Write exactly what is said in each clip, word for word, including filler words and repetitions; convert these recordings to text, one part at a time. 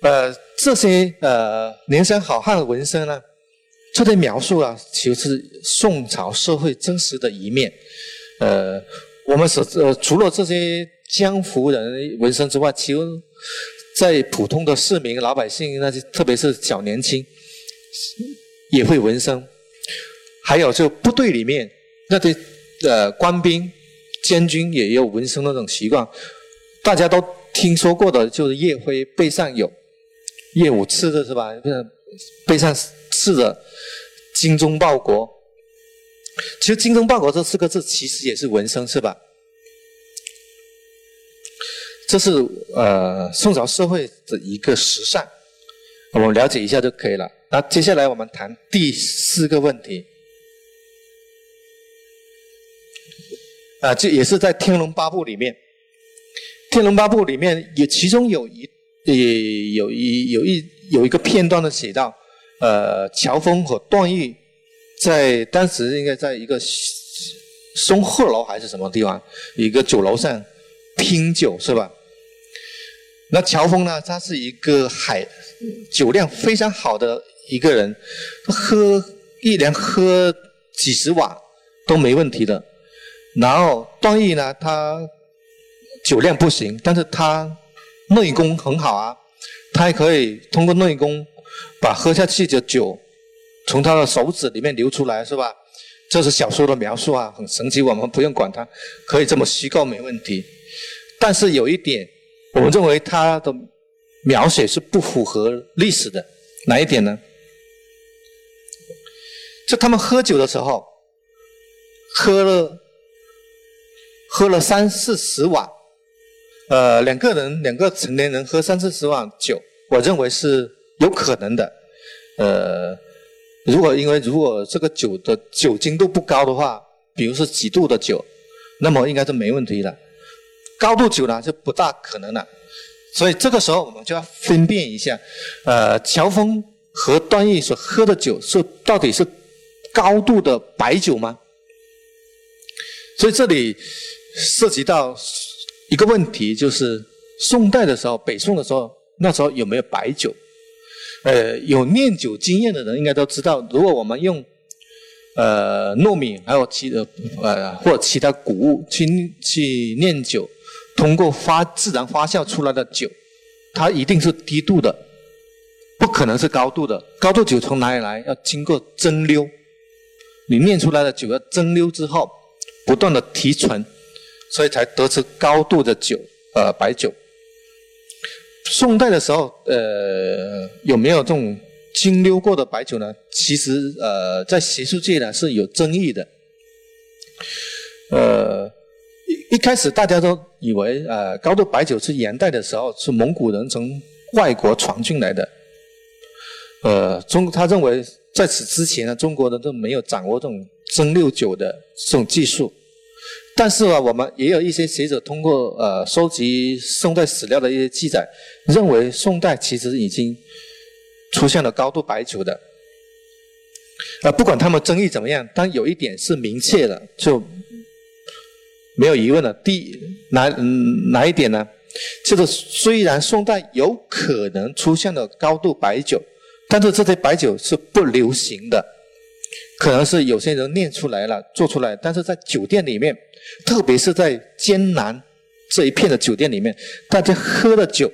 呃，这些呃连山好汉的纹身呢，这些描述啊，其实是宋朝社会真实的一面。呃，我们所呃除了这些江湖人纹身之外，其实在普通的市民、老百姓，那些特别是小年轻也会纹身。还有就部队里面那些呃官兵、监军也有纹身那种习惯。大家都听说过的就是夜辉背上有夜武刺的是吧？背上刺的精忠报国。其实“精忠报国”这四个字其实也是纹身是吧？这是呃宋朝社会的一个时尚，我们了解一下就可以了。那接下来我们谈第四个问题。啊，这也是在《天龙八部》里面，《天龙八部》里面也其中有一也有一有一有一个片段的写到，呃，乔峰和段誉在当时应该在一个松鹤楼还是什么地方，一个酒楼上拼酒是吧？那乔峰呢，他是一个海酒量非常好的一个人，喝一连喝几十碗都没问题的。然后段誉呢，他酒量不行，但是他内功很好啊，他还可以通过内功把喝下去的酒从他的手指里面流出来，是吧？这是小说的描述啊，很神奇，我们不用管它，可以这么虚构没问题。但是有一点，我们认为他的描写是不符合历史的，哪一点呢？就他们喝酒的时候，喝了。喝了三四十碗，呃，两个人，两个成年人喝三四十碗酒，我认为是有可能的。呃，如果因为如果这个酒的酒精度不高的话，比如是几度的酒，那么应该是没问题的。高度酒呢就不大可能了。所以这个时候我们就要分辨一下，呃，乔峰和段誉所喝的酒是到底是高度的白酒吗？所以这里涉及到一个问题，就是宋代的时候，北宋的时候，那时候有没有白酒？呃，有酿酒经验的人应该都知道，如果我们用呃糯米还有其呃呃或者其他谷物去去酿酒，通过发自然发酵出来的酒，它一定是低度的，不可能是高度的。高度酒从哪里来？要经过蒸馏，你酿出来的酒要蒸馏之后，不断的提纯，所以才得出高度的酒，呃，白酒。宋代的时候，呃，有没有这种蒸馏过的白酒呢？其实，呃，在学术界呢是有争议的。呃，一一开始大家都以为，呃，高度白酒是元代的时候是蒙古人从外国传进来的。呃，中他认为在此之前呢，中国人都没有掌握这种蒸馏酒的这种技术。但是啊，我们也有一些学者通过呃收集宋代史料的一些记载，认为宋代其实已经出现了高度白酒的。呃，不管他们争议怎么样，但有一点是明确的，就没有疑问了。第哪哪一点呢？就是虽然宋代有可能出现了高度白酒，但是这些白酒是不流行的。可能是有些人酿出来了做出来，但是在酒店里面，特别是在江南这一片的酒店里面，大家喝的酒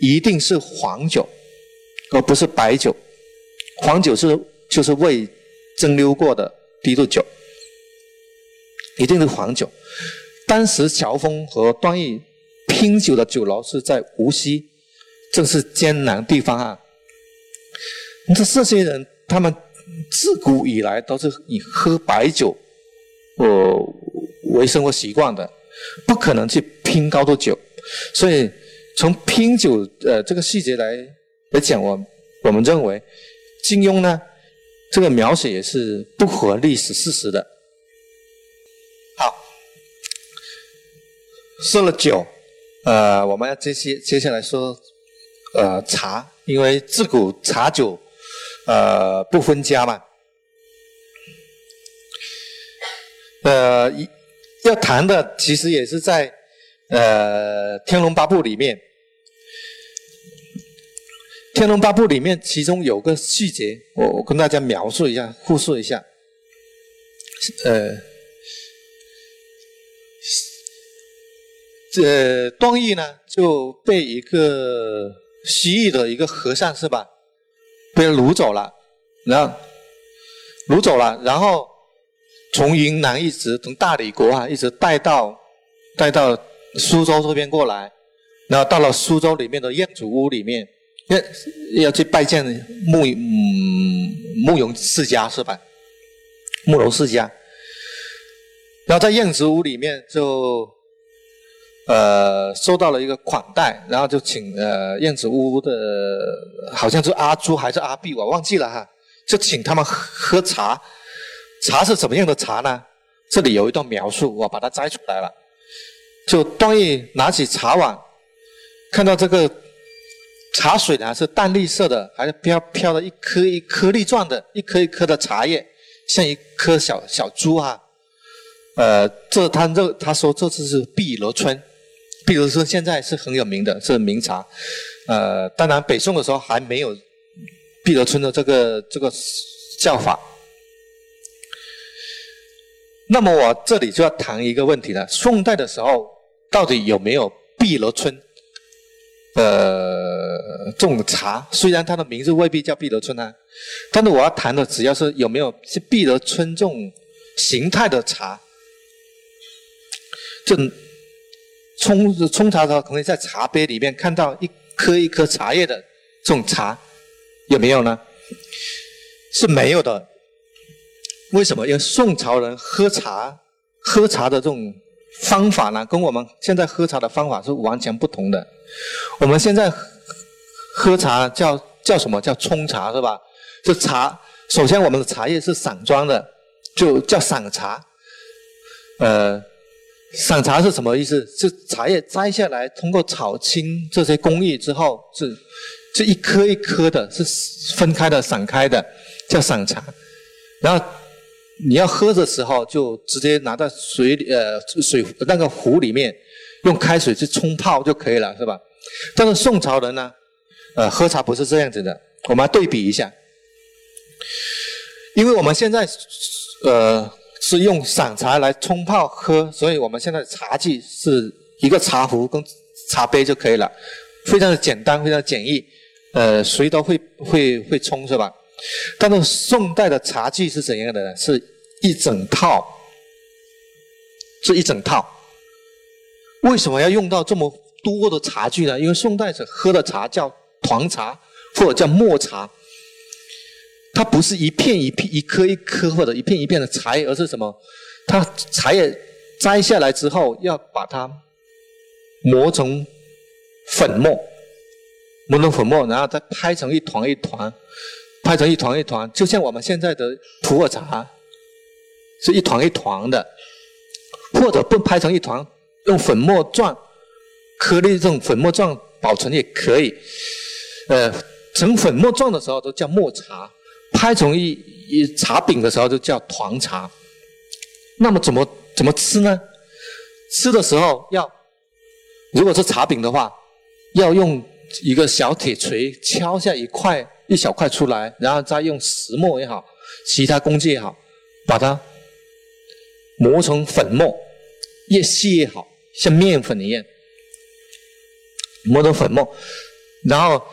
一定是黄酒而不是白酒。黄酒是就是未蒸馏过的低度酒，一定是黄酒。当时乔峰和段誉拼酒的酒楼是在无锡，正是江南地方啊。这这些人他们自古以来都是以喝白酒呃为生活习惯的，不可能去拼高度酒。所以从拼酒呃这个细节来来讲，我我们认为金庸呢这个描写也是不符合历史事实的。好，说了酒，呃我们要接接接下来说呃茶，因为自古茶酒呃，不分家嘛。呃，要谈的其实也是在呃《天龙八部》里面，天龙八部里面其中有个细节，我我跟大家描述一下，复述一下。呃，这段誉呢就被一个西域的一个和尚是吧，被掳走了，然后掳走了，然后从云南一直从大理国啊一直带到带到苏州这边过来，然后到了苏州里面的燕祖屋里面，要要去拜见慕嗯慕容世家是吧？慕容世家，然后在燕子屋里面就呃收到了一个款待，然后就请呃燕子屋的好像是阿朱还是阿碧我忘记了哈，就请他们喝茶。茶是怎么样的茶呢？这里有一段描述，我把它摘出来了。就段誉拿起茶碗，看到这个茶水呢是淡绿色的，还是飘飘的一颗一颗粒状的，一颗一颗的茶叶，像一颗小小珠啊。呃，这他这他说这次是碧螺春，碧螺春现在是很有名的，是名茶。呃，当然北宋的时候还没有碧螺春的这个这个叫法。那么我这里就要谈一个问题了，宋代的时候到底有没有碧螺春呃，这种茶？虽然它的名字未必叫碧螺春啊，但是我要谈的只要是有没有是碧螺春这种形态的茶。就冲冲茶的时候可能在茶杯里面看到一颗一颗茶叶的这种茶，有没有呢？是没有的。为什么？因为宋朝人喝茶喝茶的这种方法呢，跟我们现在喝茶的方法是完全不同的。我们现在喝茶叫叫什么？叫冲茶是吧？这茶首先我们的茶叶是散装的，就叫散茶。呃，散茶是什么意思？是茶叶摘下来，通过炒青这些工艺之后，是这一颗一颗的，是分开的、散开的，叫散茶。然后你要喝的时候，就直接拿到水呃水那个壶里面，用开水去冲泡就可以了，是吧？但是宋朝人呢，呃，喝茶不是这样子的。我们来对比一下，因为我们现在呃是用散茶来冲泡喝，所以我们现在茶具是一个茶壶跟茶杯就可以了，非常的简单，非常简易，呃，谁都会会会冲，是吧？但是宋代的茶具是怎样的呢？是一整套，是一整套。为什么要用到这么多的茶具呢？因为宋代人喝的茶叫团茶或者叫末茶，它不是一片一片、一颗一颗或者一片一片的茶叶，而是什么？它茶叶摘下来之后，要把它磨成粉末，磨成粉末，然后再拍成一团一团。拍成一团一团，就像我们现在的普洱茶是一团一团的，或者不拍成一团，用粉末状颗粒这种粉末状保存也可以。呃，成粉末状的时候都叫末茶，拍成一一茶饼的时候就叫团茶。那么怎么怎么吃呢？吃的时候要，如果是茶饼的话，要用一个小铁锤敲下一块。一小块出来，然后再用石磨也好，其他工具也好，把它磨成粉末，越细越好，像面粉一样，磨成粉末，然后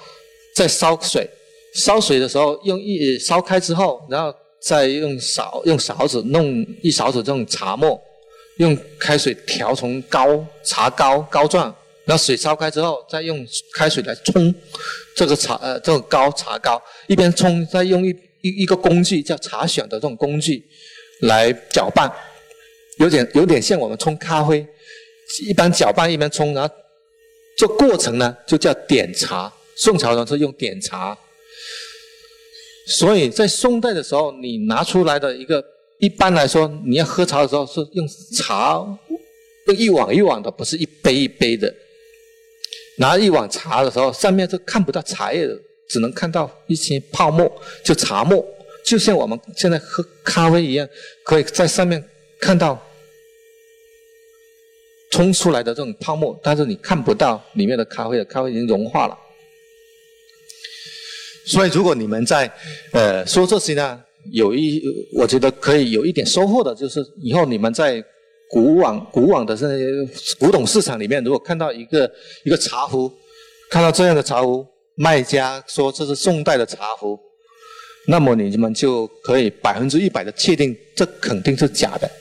再烧水，烧水的时候用一烧开之后，然后再用勺用勺子弄一勺子这种茶末，用开水调成膏茶膏膏状。然后水烧开之后，再用开水来冲这个茶呃这种膏茶膏，一边冲再用一一一个工具叫茶筅的这种工具来搅拌，有点有点像我们冲咖啡，一边搅拌一边冲，然后这过程呢就叫点茶。宋朝人是用点茶，所以在宋代的时候，你拿出来的一个一般来说，你要喝茶的时候是用茶，用一碗一碗的，不是一杯一杯的。拿一碗茶的时候，上面就看不到茶叶的，只能看到一些泡沫，就茶沫，就像我们现在喝咖啡一样，可以在上面看到冲出来的这种泡沫，但是你看不到里面的咖啡了，咖啡已经融化了。所以如果你们在呃说这些呢，有一我觉得可以有一点收获的，就是以后你们在古往古往的这些古董市场里面，如果看到一个一个茶壶，看到这样的茶壶，卖家说这是宋代的茶壶，那么你们就可以百分之一百的确定，这肯定是假的。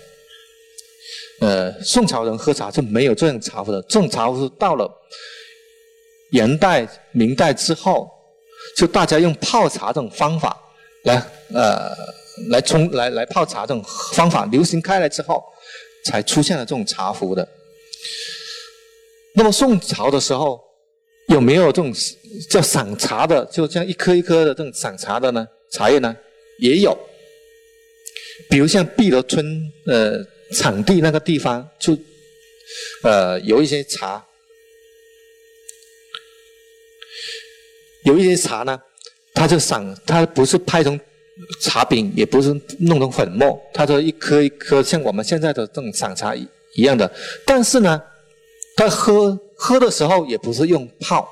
呃，宋朝人喝茶是没有这样茶壶的，这种茶壶是到了元代、明代之后，就大家用泡茶这种方法来呃来冲来来泡茶这种方法流行开来之后，才出现了这种茶壶的。那么宋朝的时候有没有这种叫散茶的，就像一颗一颗的这种散茶的呢？茶叶呢也有，比如像碧螺春呃场地那个地方就呃有一些茶，有一些茶呢，它就散，它不是拍成茶饼，也不是弄成粉末，它就一颗一颗像我们现在的这种散茶一样的。但是呢，它喝喝的时候也不是用泡，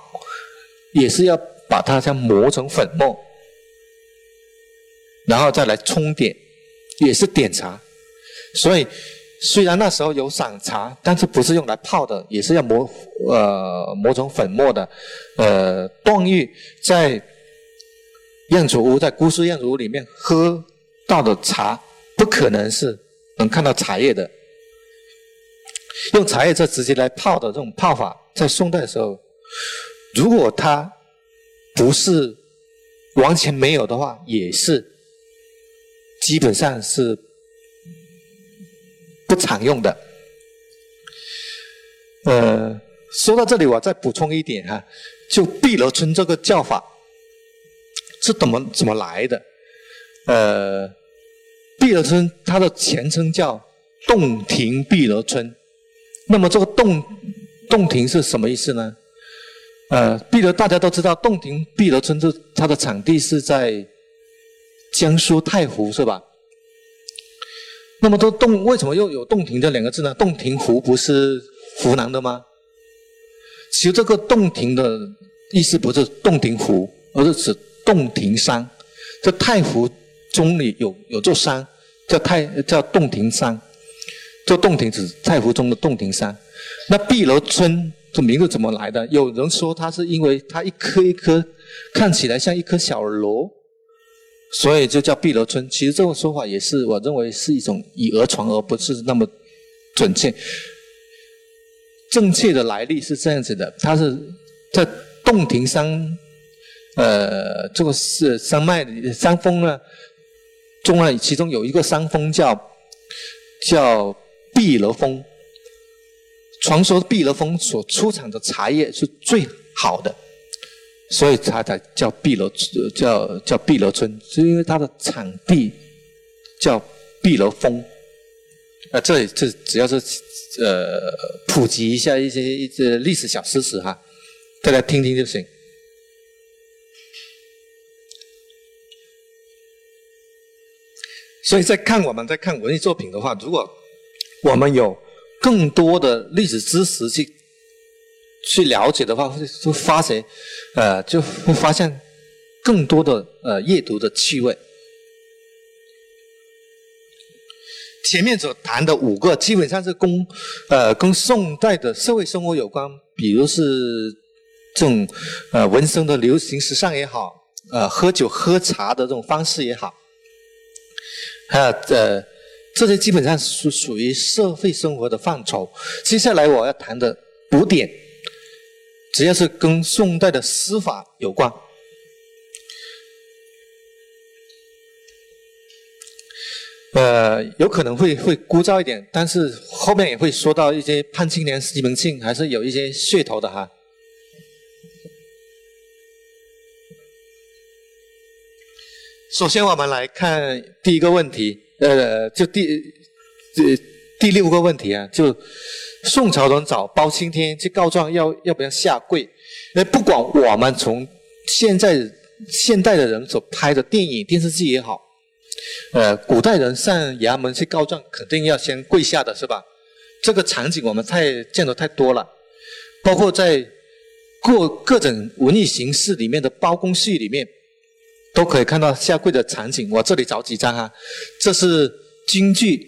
也是要把它像磨成粉末，然后再来冲点，也是点茶。所以虽然那时候有散茶，但是不是用来泡的，也是要磨呃磨成粉末的。呃，段誉在燕子屋，在姑苏燕子屋里面喝到的茶，不可能是能看到茶叶的。用茶叶这直接来泡的这种泡法，在宋代的时候，如果它不是完全没有的话，也是基本上是不常用的。呃，说到这里，我再补充一点哈、啊，就碧螺春这个叫法是怎么怎么来的？呃，碧螺春它的前称叫洞庭碧螺春。那么这个洞洞庭是什么意思呢？呃，碧螺大家都知道，洞庭碧螺春是它的产地是在江苏太湖，是吧？那么多洞，为什么又有洞庭这两个字呢？洞庭湖不是湖南的吗？其实这个洞庭的意思不是洞庭湖，而是指洞庭山。这太湖中里有有座山，叫太叫洞庭山。这洞庭指太湖中的洞庭山。那碧螺春这名字怎么来的？有人说它是因为它一颗一颗看起来像一颗小螺，所以就叫碧螺春。其实这种说法也是我认为是一种以讹传讹，不是那么准确。正确的来历是这样子的，它是在洞庭山。呃，这个是山脉山峰呢，中呢，其中有一个山峰叫叫碧螺峰。传说碧螺峰所出产的茶叶是最好的，所以它才叫碧螺叫叫碧螺春，是因为它的产地叫碧螺峰。啊、呃，这里这只要是呃普及一下一些一些历史小知识哈，大家听听就行。所以在看我们在看文艺作品的话，如果我们有更多的历史知识去去了解的话，会发现呃就会发现更多的呃阅读的趣味。前面所谈的五个基本上是跟呃跟宋代的社会生活有关，比如是这种呃纹身的流行时尚也好，呃喝酒喝茶的这种方式也好。还有呃，这些基本上属属于社会生活的范畴。接下来我要谈的五点，只要是跟宋代的司法有关。呃，有可能会会枯燥一点，但是后面也会说到一些潘金莲、西门庆，还是有一些噱头的哈。首先我们来看第一个问题，呃就第第第六个问题啊，就宋朝人找包青天去告状，要要不要下跪。那不管我们从现在现代的人所拍的电影电视剧也好，呃古代人上衙门去告状肯定要先跪下的，是吧？这个场景我们太见得太多了，包括在各各种文艺形式里面的包公戏里面，都可以看到下跪的场景。我这里找几张啊，这是京剧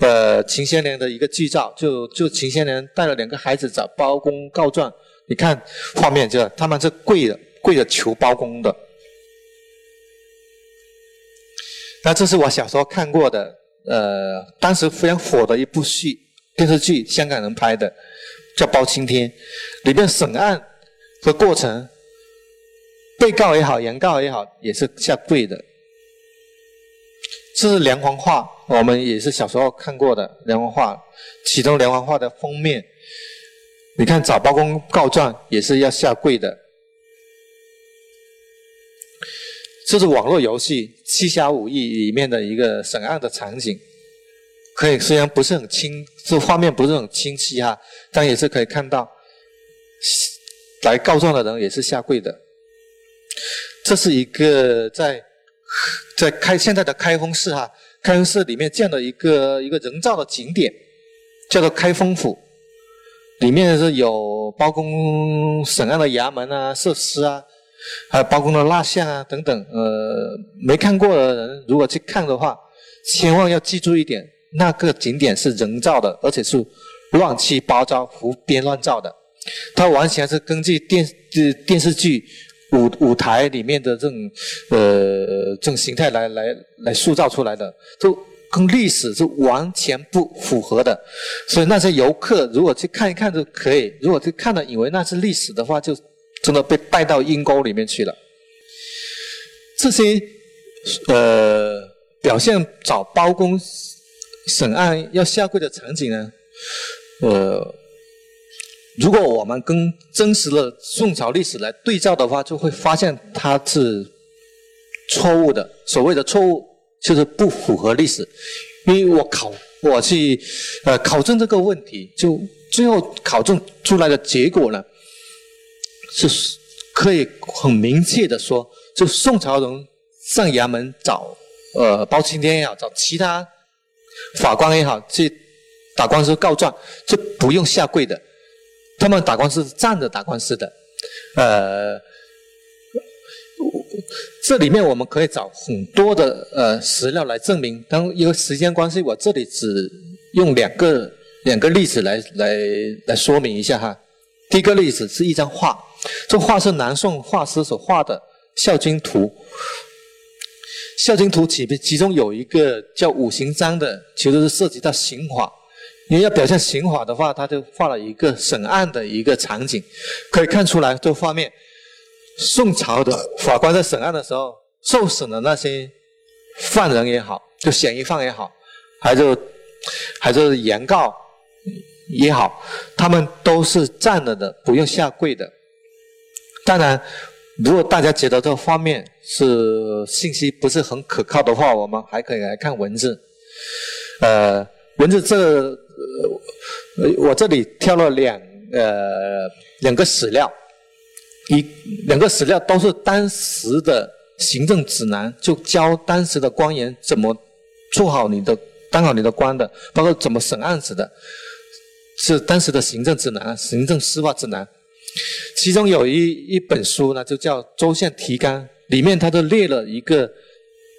呃秦香莲的一个剧照，就就秦香莲带了两个孩子找包公告状，你看画面就他们是跪的，跪着求包公的。那这是我小时候看过的，呃，当时非常火的一部戏，电视剧，香港人拍的，叫《包青天》，里面审案的过程，被告也好，原告也好，也是下跪的。这是梁皇画，我们也是小时候看过的梁皇画，其中梁皇画的封面，你看找包公告状也是要下跪的。这是网络游戏《七侠五义》里面的一个审案的场景，可以虽然不是很清，这画面不是很清晰哈，但也是可以看到，来告状的人也是下跪的。这是一个在在开现在的开封市哈，开封市里面建了一个一个人造的景点，叫做开封府，里面是有包公审案的衙门啊、设施啊。还有包公的蜡像啊等等，呃，没看过的人如果去看的话，千万要记住一点，那个景点是人造的，而且是乱七八糟、胡编乱造的。它完全是根据电电视剧舞舞台里面的这种呃这种形态来来来塑造出来的，都跟历史是完全不符合的。所以那些游客如果去看一看就可以，如果去看了以为那是历史的话，就真的被带到阴沟里面去了。这些呃表现找包公审案要下跪的场景呢，呃，如果我们跟真实的宋朝历史来对照的话，就会发现它是错误的。所谓的错误就是不符合历史，因为我考我去呃考证这个问题，就最后考证出来的结果呢，是可以很明确的说，就宋朝人上衙门找呃包青天也好，找其他法官也好去打官司告状，就不用下跪的，他们打官司是站着打官司的。呃，这里面我们可以找很多的呃史料来证明，但因为时间关系，我这里只用两个两个例子来来来说明一下哈。第一个例子是一张画，这画是南宋画师所画的《孝经图》。《孝经图》其其中有一个叫五行章的，其实是涉及到刑法。因为要表现刑法的话，他就画了一个审案的一个场景，可以看出来这画面，宋朝的法官在审案的时候，受审的那些犯人也好，就嫌疑犯也好，还是还是原告也好，他们都是站着的，不用下跪的。当然如果大家觉得这个画面是信息不是很可靠的话，我们还可以来看文字。呃，文字这个呃、我这里挑了两呃两个史料，一两个史料都是当时的行政指南，就教当时的官员怎么做好你的当好你的官的，包括怎么审案子的，是当时的行政指南、行政司法指南。其中有一一本书呢，就叫《州县提纲》，里面它就列了一个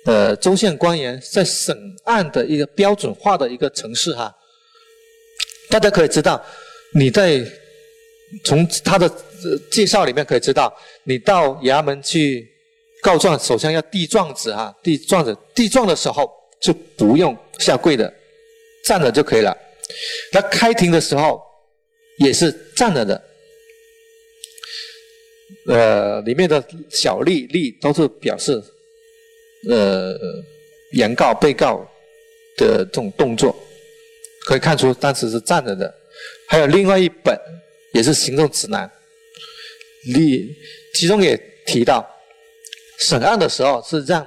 呃州县官员在审案的一个标准化的一个程式哈。大家可以知道，你在从他的介绍里面可以知道，你到衙门去告状，首先要递状子哈，递状子，递状的时候就不用下跪的，站着就可以了。那开庭的时候也是站着的，呃，里面的小例例都是表示，呃，原告、被告的这种动作，可以看出当时是站着的。还有另外一本也是行政指南，里其中也提到，审案的时候是让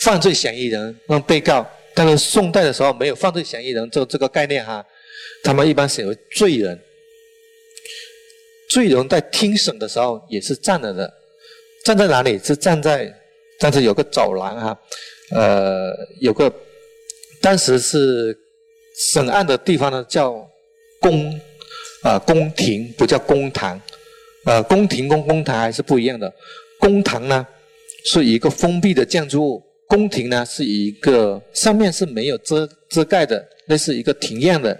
犯罪嫌疑人、让被告。但是宋代的时候没有犯罪嫌疑人这这个概念哈，他们一般写为罪人。罪人在听审的时候也是站着的，站在哪里？是站在，但是有个走廊哈，呃，有个当时是审案的地方呢，叫公啊、呃、公庭，不叫公堂，呃，公庭跟公堂还是不一样的。公堂呢，是一个封闭的建筑物，宫廷呢是一个上面是没有遮遮盖的，那是一个庭院的。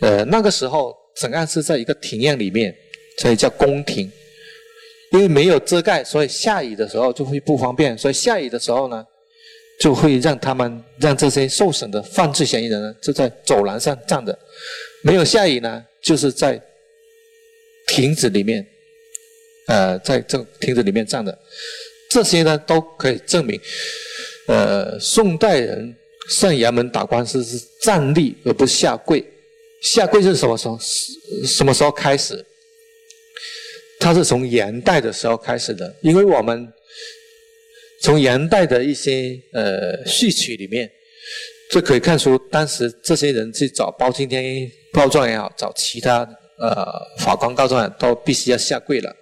呃，那个时候整案是在一个庭院里面，所以叫宫廷。因为没有遮盖，所以下雨的时候就会不方便，所以下雨的时候呢，就会让他们让这些受审的犯罪嫌疑人呢就在走廊上站着，没有下雨呢，就是在亭子里面，呃，在这亭子里面站着。这些呢都可以证明，呃，宋代人上衙门打官司是站立而不是下跪。下跪是什么时候？什么时候开始？它是从元代的时候开始的，因为我们从元代的一些呃序曲里面，就可以看出当时这些人去找包青天告状也好，找其他呃法官告状也好，都必须要下跪了。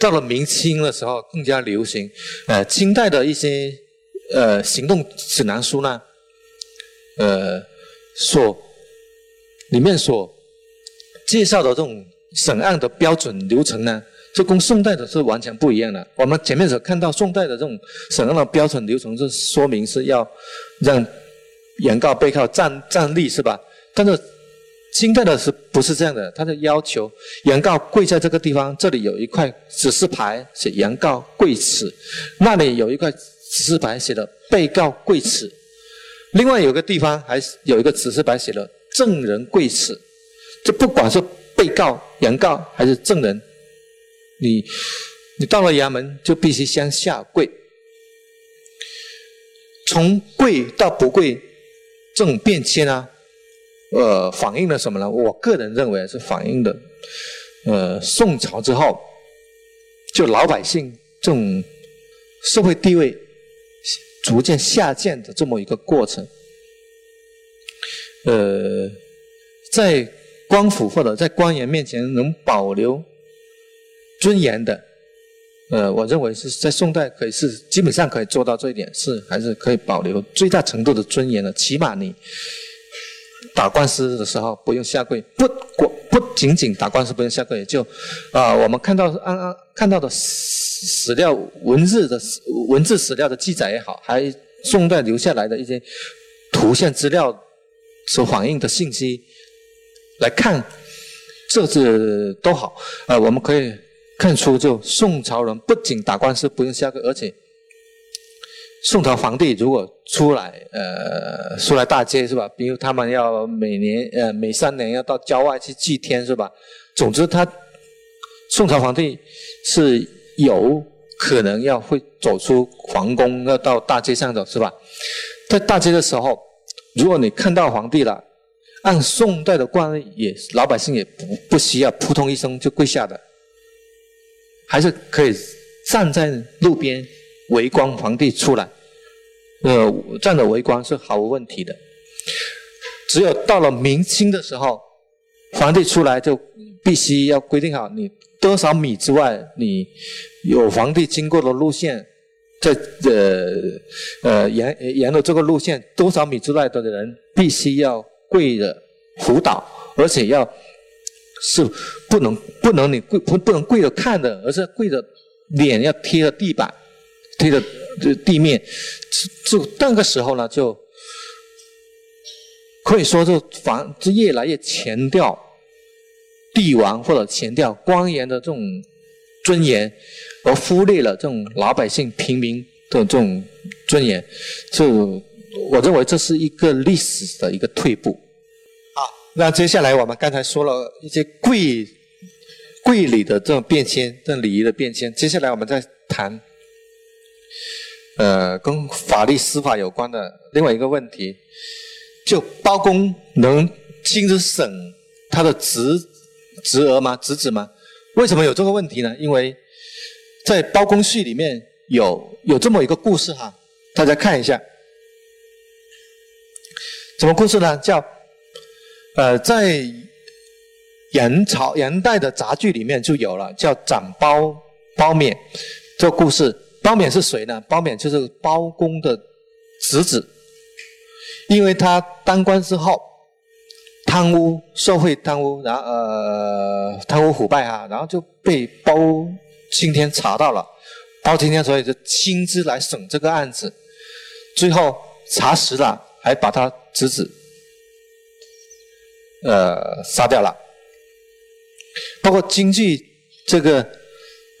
到了明清的时候更加流行，呃，清代的一些呃行动指南书呢，呃，所里面所介绍的这种审案的标准流程呢，这跟宋代的是完全不一样的。我们前面所看到宋代的这种审案的标准流程，是说明是要让原告被告站站立，是吧？但是清代的是不是这样的？他的要求原告跪在这个地方，这里有一块指示牌写原告跪此，那里有一块指示牌写的被告跪此，另外有个地方还有一个指示牌写的证人跪此。这不管是被告、原告还是证人，你你到了衙门就必须先下跪。从跪到不跪这种变迁啊，呃，反映了什么呢？我个人认为是反映的，呃，宋朝之后，就老百姓这种社会地位逐渐下降的这么一个过程。呃，在官府或者在官员面前能保留尊严的，呃，我认为是在宋代可以是基本上可以做到这一点，是还是可以保留最大程度的尊严的，起码你打官司的时候不用下跪，不不仅仅打官司不用下跪，就啊、呃，我们看到按按看到的史料文字的文字史料的记载也好，还宋代留下来的一些图像资料所反映的信息来看，这是都好啊、呃，我们可以看出，就宋朝人不仅打官司不用下跪，而且宋朝皇帝如果出来，呃，出来大街是吧？比如他们要每年，呃，每三年要到郊外去祭天是吧？总之他，他宋朝皇帝是有可能要会走出皇宫，要到大街上走是吧？在大街的时候，如果你看到皇帝了，按宋代的惯例也，老百姓也不不需要扑通一声就跪下的，还是可以站在路边围观皇帝出来，呃，站着围观是毫无问题的。只有到了明清的时候，皇帝出来就必须要规定好，你多少米之外，你有皇帝经过的路线，在呃呃沿沿着这个路线多少米之外的人必须要跪着辅导，而且要是不能不能你跪不不能跪着看的，而是跪着脸要贴着地板。推的地面，就那个时候呢，就可以说就反就越来越强调帝王或者强调官员的这种尊严，而忽略了这种老百姓平民的这种尊严。就我认为这是一个历史的一个退步。好，那接下来我们刚才说了一些跪跪礼的这种变迁，这种礼仪的变迁。接下来我们再谈，呃，跟法律司法有关的另外一个问题，就包公能亲自审他的侄侄儿吗？侄子吗？为什么有这个问题呢？因为在包公序里面有有这么一个故事哈，大家看一下，什么故事呢？叫呃，在元朝元代的杂剧里面就有了，叫斩包包勉这个故事。包勉是谁呢？包勉就是包公的侄子，因为他当官之后贪污受贿贪污，然后呃贪污腐败哈、啊，然后就被包青天查到了，到今天所以就亲自来审这个案子，最后查实了，还把他侄子呃杀掉了。包括经济这个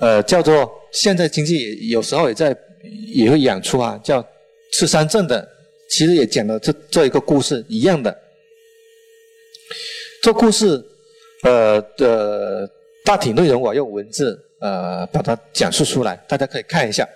呃叫做现在经济也有时候也在也会演出啊，叫赤山镇的，其实也讲了这这一个故事一样的。这故事呃的、呃、大体内容我用文字呃把它讲述出来，大家可以看一下。